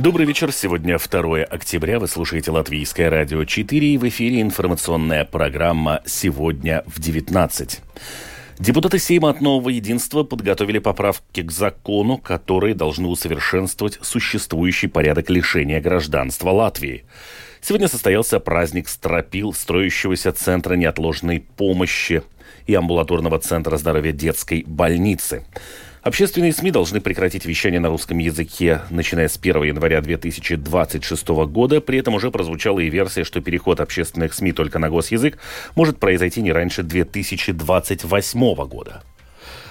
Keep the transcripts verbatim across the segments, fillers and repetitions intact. Добрый вечер. Сегодня второе октября. Вы слушаете Латвийское радио четыре. И в эфире информационная программа «Сегодня в девятнадцать». Депутаты Сейма от Нового Единства подготовили поправки к закону, которые должны усовершенствовать существующий порядок лишения гражданства Латвии. Сегодня состоялся праздник стропил строящегося центра неотложной помощи и амбулаторного центра здоровья детской больницы. Общественные СМИ должны прекратить вещание на русском языке, начиная с первого января две тысячи двадцать шестого года. При этом уже прозвучала и версия, что переход общественных СМИ только на госязык может произойти не раньше две тысячи двадцать восьмого года.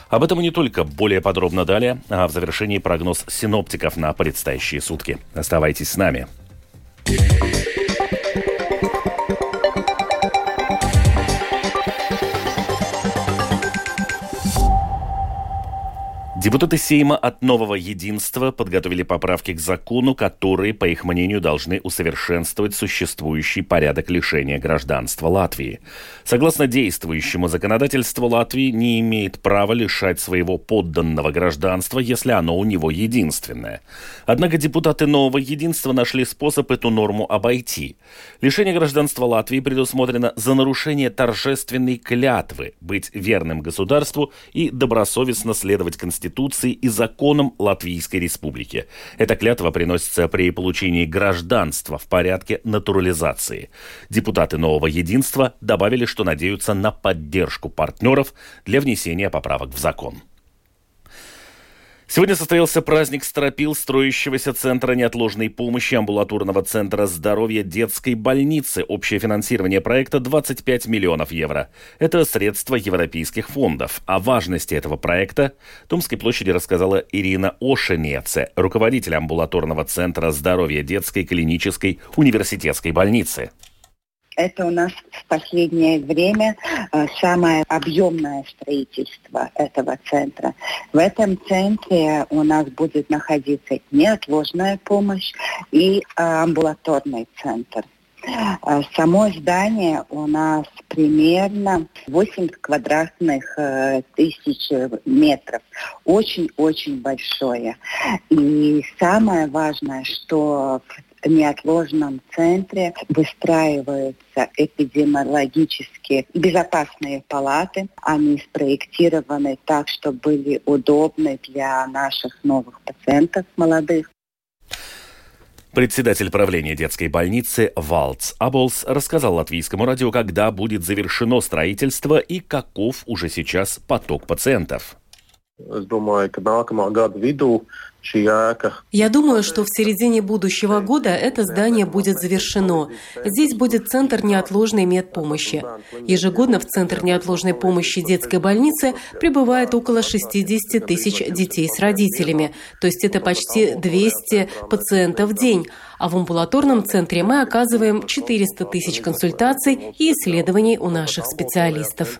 Об этом и не только. Более подробно далее, а в завершении прогноз синоптиков на предстоящие сутки. Оставайтесь с нами. Депутаты Сейма от Нового Единства подготовили поправки к закону, которые, по их мнению, должны усовершенствовать существующий порядок лишения гражданства Латвии. Согласно действующему законодательству, Латвия не имеет права лишать своего подданного гражданства, если оно у него единственное. Однако депутаты Нового Единства нашли способ эту норму обойти. Лишение гражданства Латвии предусмотрено за нарушение торжественной клятвы быть верным государству и добросовестно следовать Конституции и законам Латвийской Республики. Эта клятва приносится при получении гражданства в порядке натурализации. Депутаты Нового Единства добавили, что надеются на поддержку партнеров для внесения поправок в закон. Сегодня состоялся праздник стропил строящегося центра неотложной помощи амбулаторного центра здоровья детской больницы. Общее финансирование проекта двадцать пять миллионов евро. Это средства европейских фондов. О важности этого проекта в Томской площади рассказала Ирина Ошенеце, руководитель амбулаторного центра здоровья детской клинической университетской больницы. Это у нас в последнее время самое объемное строительство этого центра. В этом центре у нас будет находиться неотложная помощь и амбулаторный центр. Само здание у нас примерно восемь квадратных тысяч метров. Очень-очень большое. И самое важное, что в В неотложном центре выстраиваются эпидемиологически безопасные палаты. Они спроектированы так, чтобы были удобны для наших новых пациентов, молодых. Председатель правления детской больницы Валц Аболс рассказал Латвийскому радио, когда будет завершено строительство и каков уже сейчас поток пациентов. Я думаю, что в середине будущего года это здание будет завершено. Здесь будет центр неотложной медпомощи. Ежегодно в центр неотложной помощи детской больницы прибывает около шестьдесят тысяч детей с родителями. То есть это почти двести пациентов в день. А в амбулаторном центре мы оказываем четыреста тысяч консультаций и исследований у наших специалистов.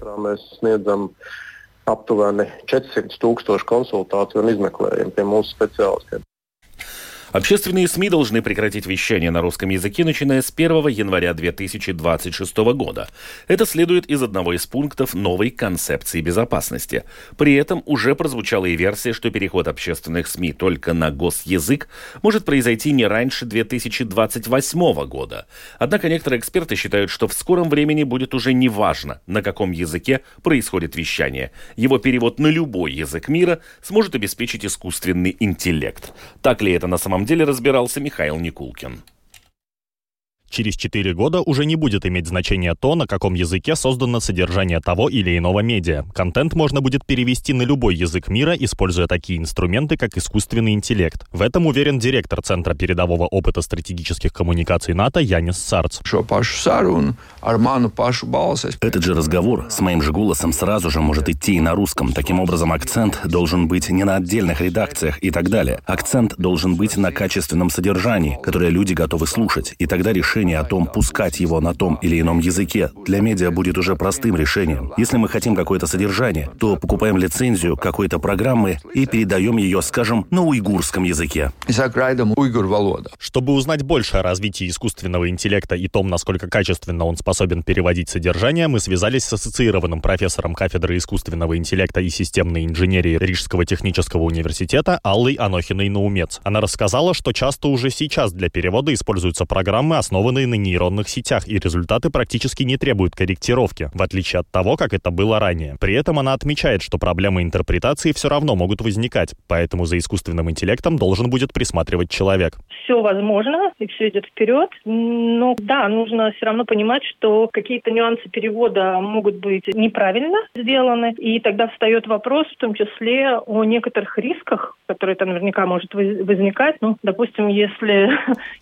Общественные СМИ должны прекратить вещание на русском языке, начиная с первого января две тысячи двадцать шестого года. Это следует из одного из пунктов новой концепции безопасности. При этом уже прозвучала и версия, что переход общественных СМИ только на госязык может произойти не раньше две тысячи двадцать восьмого года. Однако некоторые эксперты считают, что в скором времени будет уже неважно, на каком языке происходит вещание. Его перевод на любой язык мира сможет обеспечить искусственный интеллект. Так ли это на самом деле? деле разбирался Михаил Никулкин. Через четыре года уже не будет иметь значения то, на каком языке создано содержание того или иного медиа. Контент можно будет перевести на любой язык мира, используя такие инструменты, как искусственный интеллект. В этом уверен директор Центра передового опыта стратегических коммуникаций НАТО Янис Сарц. Этот же разговор с моим же голосом сразу же может идти и на русском. Таким образом, акцент должен быть не на отдельных редакциях и так далее. Акцент должен быть на качественном содержании, которое люди готовы слушать. И тогда решение решение о том, пускать его на том или ином языке, для медиа будет уже простым решением. Если мы хотим какое-то содержание, то покупаем лицензию какой-то программы и передаем ее, скажем, на уйгурском языке. Чтобы узнать больше о развитии искусственного интеллекта и том, насколько качественно он способен переводить содержание, мы связались с ассоциированным профессором кафедры искусственного интеллекта и системной инженерии Рижского технического университета Аллой Анохиной-Наумец. Она рассказала, что часто уже сейчас для перевода используются программы, основанные на нейронных сетях, и результаты практически не требуют корректировки, в отличие от того, как это было ранее. При этом она отмечает, что проблемы интерпретации все равно могут возникать, поэтому за искусственным интеллектом должен будет присматривать человек. Все возможно, и все идет вперед, но да, нужно все равно понимать, что какие-то нюансы перевода могут быть неправильно сделаны, и тогда встает вопрос, в том числе, о некоторых рисках, которые там наверняка может возникать. Ну, допустим, если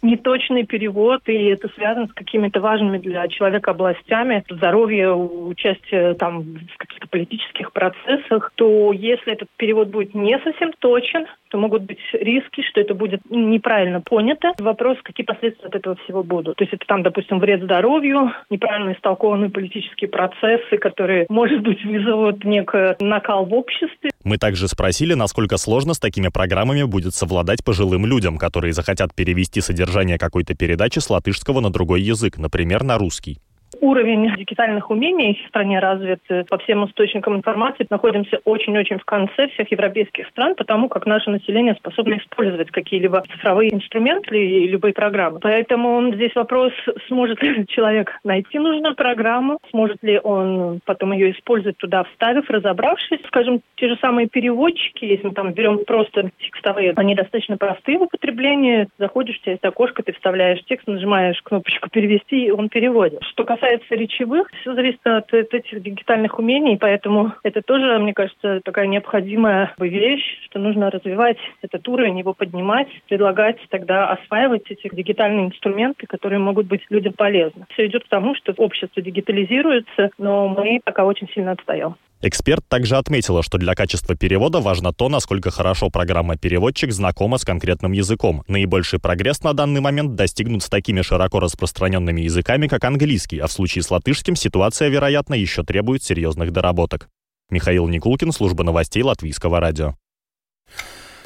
неточный перевод, и это связано с какими-то важными для человека областями, здоровье, участие там в каких-то политических процессах, то если этот перевод будет не совсем точен, то могут быть риски, что это будет неправильно понято. Вопрос, какие последствия от этого всего будут. То есть это там, допустим, вред здоровью, неправильно истолкованные политические процессы, которые, может быть, вызовут некий накал в обществе. Мы также спросили, насколько сложно с такими программами будет совладать пожилым людям, которые захотят перевести содержание какой-то передачи с латышского на другой язык, например, на русский. Уровень дигитальных умений в стране развит. По всем источникам информации находимся очень-очень в конце всех европейских стран, потому как наше население способно использовать какие-либо цифровые инструменты и любые программы. Поэтому здесь вопрос, сможет ли человек найти нужную программу, сможет ли он потом ее использовать, туда вставив, разобравшись. Скажем, те же самые переводчики, если мы там берем просто текстовые, они достаточно простые в употреблении. Заходишь, у тебя есть окошко, ты вставляешь текст, нажимаешь кнопочку «перевести», и он переводит. Что касается касается речевых, все зависит от, от этих дигитальных умений, поэтому это тоже, мне кажется, такая необходимая вещь, что нужно развивать этот уровень, его поднимать, предлагать тогда осваивать эти дигитальные инструменты, которые могут быть людям полезны. Все идет к тому, что общество дигитализируется, но мы пока очень сильно отстаем. Эксперт также отметила, что для качества перевода важно то, насколько хорошо программа-переводчик знакома с конкретным языком. Наибольший прогресс на данный момент достигнут с такими широко распространенными языками, как английский, а в случае с латышским ситуация, вероятно, еще требует серьезных доработок. Михаил Никулкин, служба новостей Латвийского радио.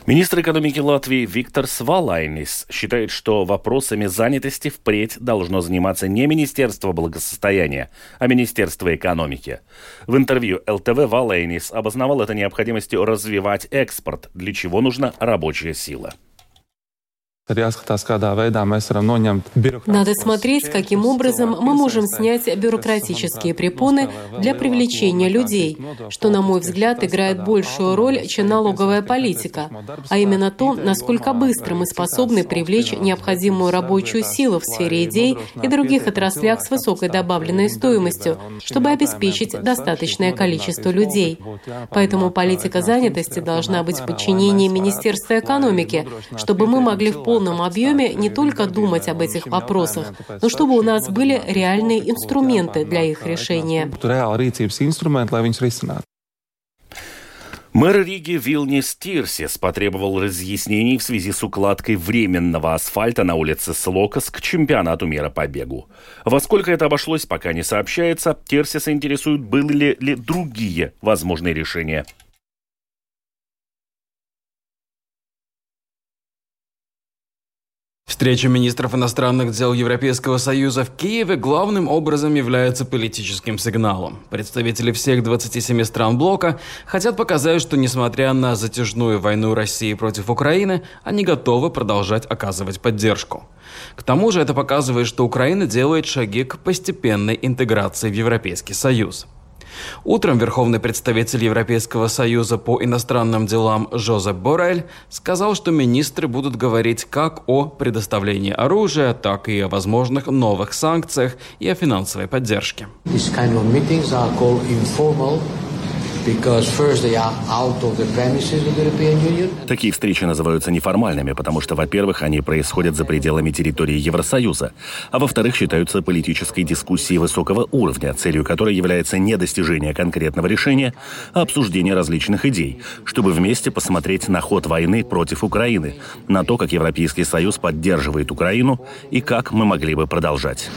Министр экономики Латвии Виктор Свалайнис считает, что вопросами занятости впредь должно заниматься не Министерство благосостояния, а Министерство экономики. В интервью эл тэ вэ Валайнис обосновал это необходимостью развивать экспорт, для чего нужна рабочая сила. Надо смотреть, каким образом мы можем снять бюрократические препоны для привлечения людей, что, на мой взгляд, играет большую роль, чем налоговая политика, а именно то, насколько быстро мы способны привлечь необходимую рабочую силу в сфере идей и других отраслях с высокой добавленной стоимостью, чтобы обеспечить достаточное количество людей. Поэтому политика занятости должна быть в подчинении Министерства экономики, чтобы мы могли в полном В полном объеме не только думать об этих вопросах, но чтобы у нас были реальные инструменты для их решения. Мэр Риги Вилнис Тирсис потребовал разъяснений в связи с укладкой временного асфальта на улице Слокас к чемпионату мира по бегу. Во сколько это обошлось, пока не сообщается. Тирсиса интересует, были ли, ли другие возможные решения. Встреча министров иностранных дел Европейского Союза в Киеве главным образом является политическим сигналом. Представители всех двадцати семи стран блока хотят показать, что, несмотря на затяжную войну России против Украины, они готовы продолжать оказывать поддержку. К тому же это показывает, что Украина делает шаги к постепенной интеграции в Европейский Союз. Утром верховный представитель Европейского Союза по иностранным делам Жозеп Боррель сказал, что министры будут говорить как о предоставлении оружия, так и о возможных новых санкциях и о финансовой поддержке. Такие встречи называются неформальными, потому что, во-первых, они происходят за пределами территории Евросоюза, а во-вторых, считаются политической дискуссией высокого уровня, целью которой является не достижение конкретного решения, а обсуждение различных идей, чтобы вместе посмотреть на ход войны против Украины, на то, как Европейский Союз поддерживает Украину и как мы могли бы продолжать.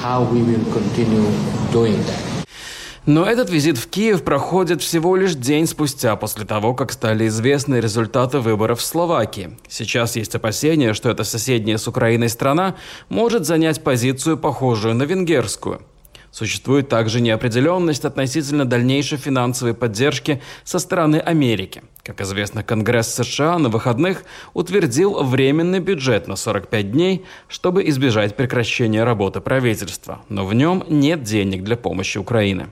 Но этот визит в Киев проходит всего лишь день спустя после того, как стали известны результаты выборов в Словакии. Сейчас есть опасения, что эта соседняя с Украиной страна может занять позицию, похожую на венгерскую. Существует также неопределенность относительно дальнейшей финансовой поддержки со стороны Америки. Как известно, Конгресс США на выходных утвердил временный бюджет на сорок пять дней, чтобы избежать прекращения работы правительства. Но в нем нет денег для помощи Украине.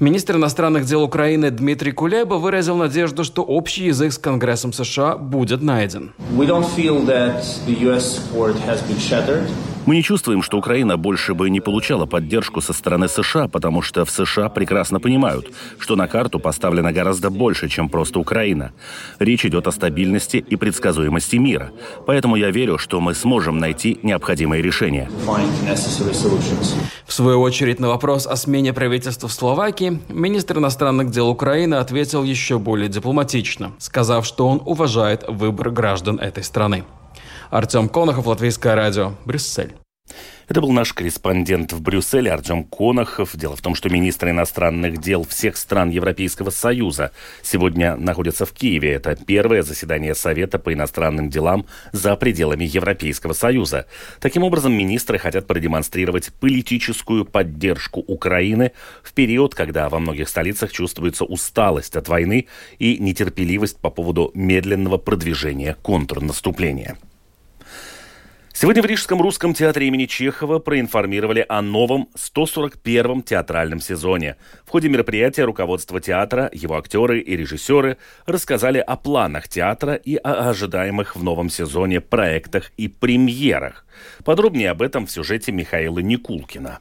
Министр иностранных дел Украины Дмитрий Кулеба выразил надежду, что общий язык с Конгрессом США будет найден. Мы не чувствуем, что Украина больше бы не получала поддержку со стороны США, потому что в США прекрасно понимают, что на карту поставлено гораздо больше, чем просто Украина. Речь идет о стабильности и предсказуемости мира. Поэтому я верю, что мы сможем найти необходимые решения. В свою очередь на вопрос о смене правительства в Словакии министр иностранных дел Украины ответил еще более дипломатично, сказав, что он уважает выбор граждан этой страны. Артем Конохов, Латвийское радио, Брюссель. Это был наш корреспондент в Брюсселе Артем Конохов. Дело в том, что министры иностранных дел всех стран Европейского Союза сегодня находятся в Киеве. Это первое заседание Совета по иностранным делам за пределами Европейского Союза. Таким образом, министры хотят продемонстрировать политическую поддержку Украины в период, когда во многих столицах чувствуется усталость от войны и нетерпеливость по поводу медленного продвижения контрнаступления. Сегодня в Рижском русском театре имени Чехова проинформировали о новом сто сорок первом театральном сезоне. В ходе мероприятия руководство театра, его актеры и режиссеры рассказали о планах театра и о ожидаемых в новом сезоне проектах и премьерах. Подробнее об этом в сюжете Михаила Никулкина.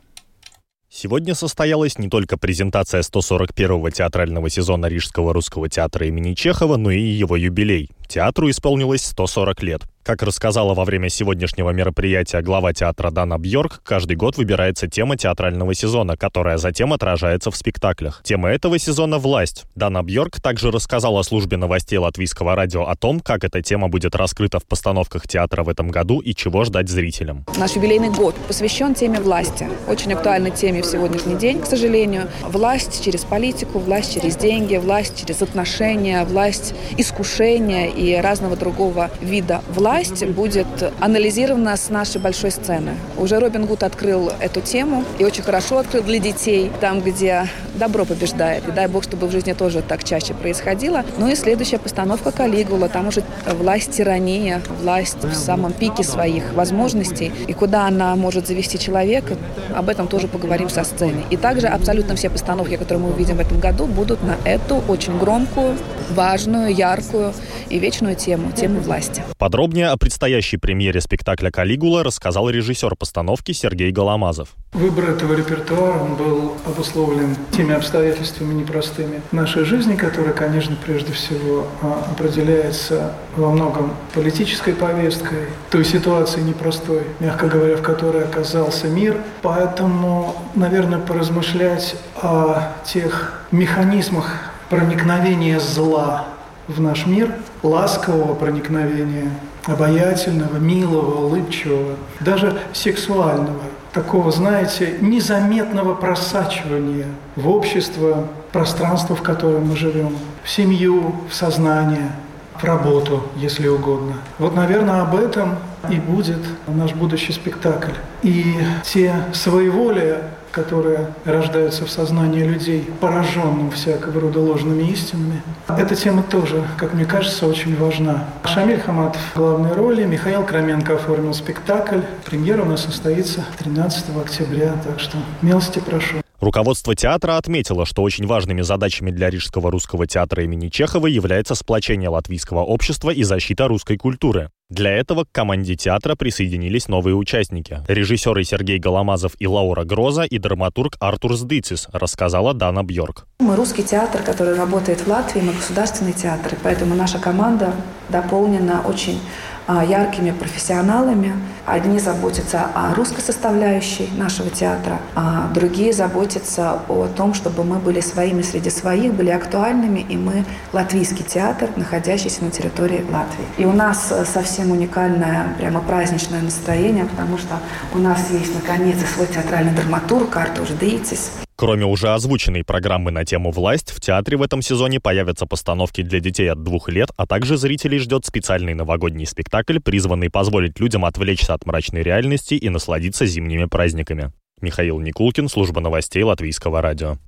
Сегодня состоялась не только презентация сто сорок первого театрального сезона Рижского русского театра имени Чехова, но и его юбилей. Театру исполнилось сто сорок лет. Как рассказала во время сегодняшнего мероприятия глава театра Дана Бьорк, каждый год выбирается тема театрального сезона, которая затем отражается в спектаклях. Тема этого сезона – власть. Дана Бьорк также рассказала службе новостей Латвийского радио о том, как эта тема будет раскрыта в постановках театра в этом году и чего ждать зрителям. Наш юбилейный год посвящен теме власти. Очень актуальной теме в сегодняшний день, к сожалению. Власть через политику, власть через деньги, власть через отношения, власть искушения – и разного другого вида власть будет анализирована с нашей большой сцены. Уже Робин Гуд открыл эту тему и очень хорошо открыл для детей, там, где добро побеждает. И дай бог, чтобы в жизни тоже так чаще происходило. Ну и следующая постановка Калигула. Там уже власть тирания, власть в самом пике своих возможностей. И куда она может завести человека, об этом тоже поговорим со сцены. И также абсолютно все постановки, которые мы увидим в этом году, будут на эту очень громкую, важную, яркую и вечную тему, тему власти. Подробнее о предстоящей премьере спектакля «Калигула» рассказал режиссер постановки Сергей Голомазов. Выбор этого репертуара был обусловлен теми обстоятельствами непростыми нашей жизни, которая, конечно, прежде всего определяется во многом политической повесткой, той ситуацией непростой, мягко говоря, в которой оказался мир. Поэтому, наверное, поразмышлять о тех механизмах проникновения зла в наш мир, ласкового проникновения, обаятельного, милого, улыбчивого, даже сексуального, такого, знаете, незаметного просачивания в общество, пространство, в котором мы живем, в семью, в сознание, в работу, если угодно. Вот, наверное, об этом и будет наш будущий спектакль. И те своеволия, которые рождаются в сознании людей, пораженным всякого рода ложными истинами. Эта тема тоже, как мне кажется, очень важна. Шамиль Хаматов в главной роли, Михаил Краменко оформил спектакль. Премьера у нас состоится тринадцатого октября, так что милости прошу. Руководство театра отметило, что очень важными задачами для Рижского русского театра имени Чехова является сплочение латвийского общества и защита русской культуры. Для этого к команде театра присоединились новые участники. Режиссеры Сергей Голомазов и Лаура Гроза и драматург Артур Здыцис, рассказала Дана Бьорк. Мы русский театр, который работает в Латвии, мы государственный театр. И поэтому наша команда дополнена очень яркими профессионалами. Одни заботятся о русской составляющей нашего театра, а другие заботятся о том, чтобы мы были своими среди своих, были актуальными, и мы латвийский театр, находящийся на территории Латвии. И у нас совсем уникальное, прямо праздничное настроение, потому что у нас есть, наконец, свой театральный драматург Артур Здыцис. Кроме уже озвученной программы на тему «Власть», в театре в этом сезоне появятся постановки для детей от двух лет, а также зрителей ждет специальный новогодний спектакль, призванный позволить людям отвлечься от мрачной реальности и насладиться зимними праздниками. Михаил Никулкин, служба новостей Латвийского радио.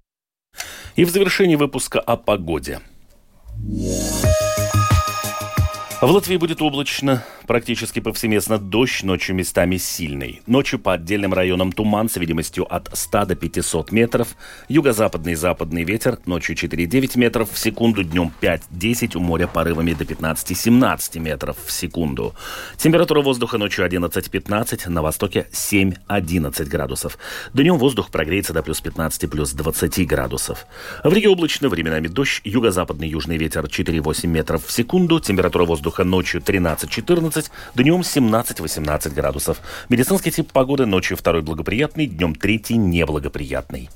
И в завершении выпуска о погоде. В Латвии будет облачно, практически повсеместно дождь, ночью местами сильный. Ночью по отдельным районам туман с видимостью от ста до пятисот метров. Юго-западный и западный ветер ночью четыре-девять метров в секунду, днем пять-десять, у моря порывами до пятнадцати-семнадцати метров в секунду. Температура воздуха ночью одиннадцать-пятнадцать, на востоке семь-одиннадцать градусов. Днем воздух прогреется до плюс пятнадцати, плюс двадцати градусов. В Риге облачно, временами дождь, юго-западный южный ветер четыре-восемь метров в секунду, температура воздуха ночью тринадцать-четырнадцать, днем семнадцать-восемнадцать градусов. Медицинский тип погоды: ночью второй благоприятный, днем третий неблагоприятный.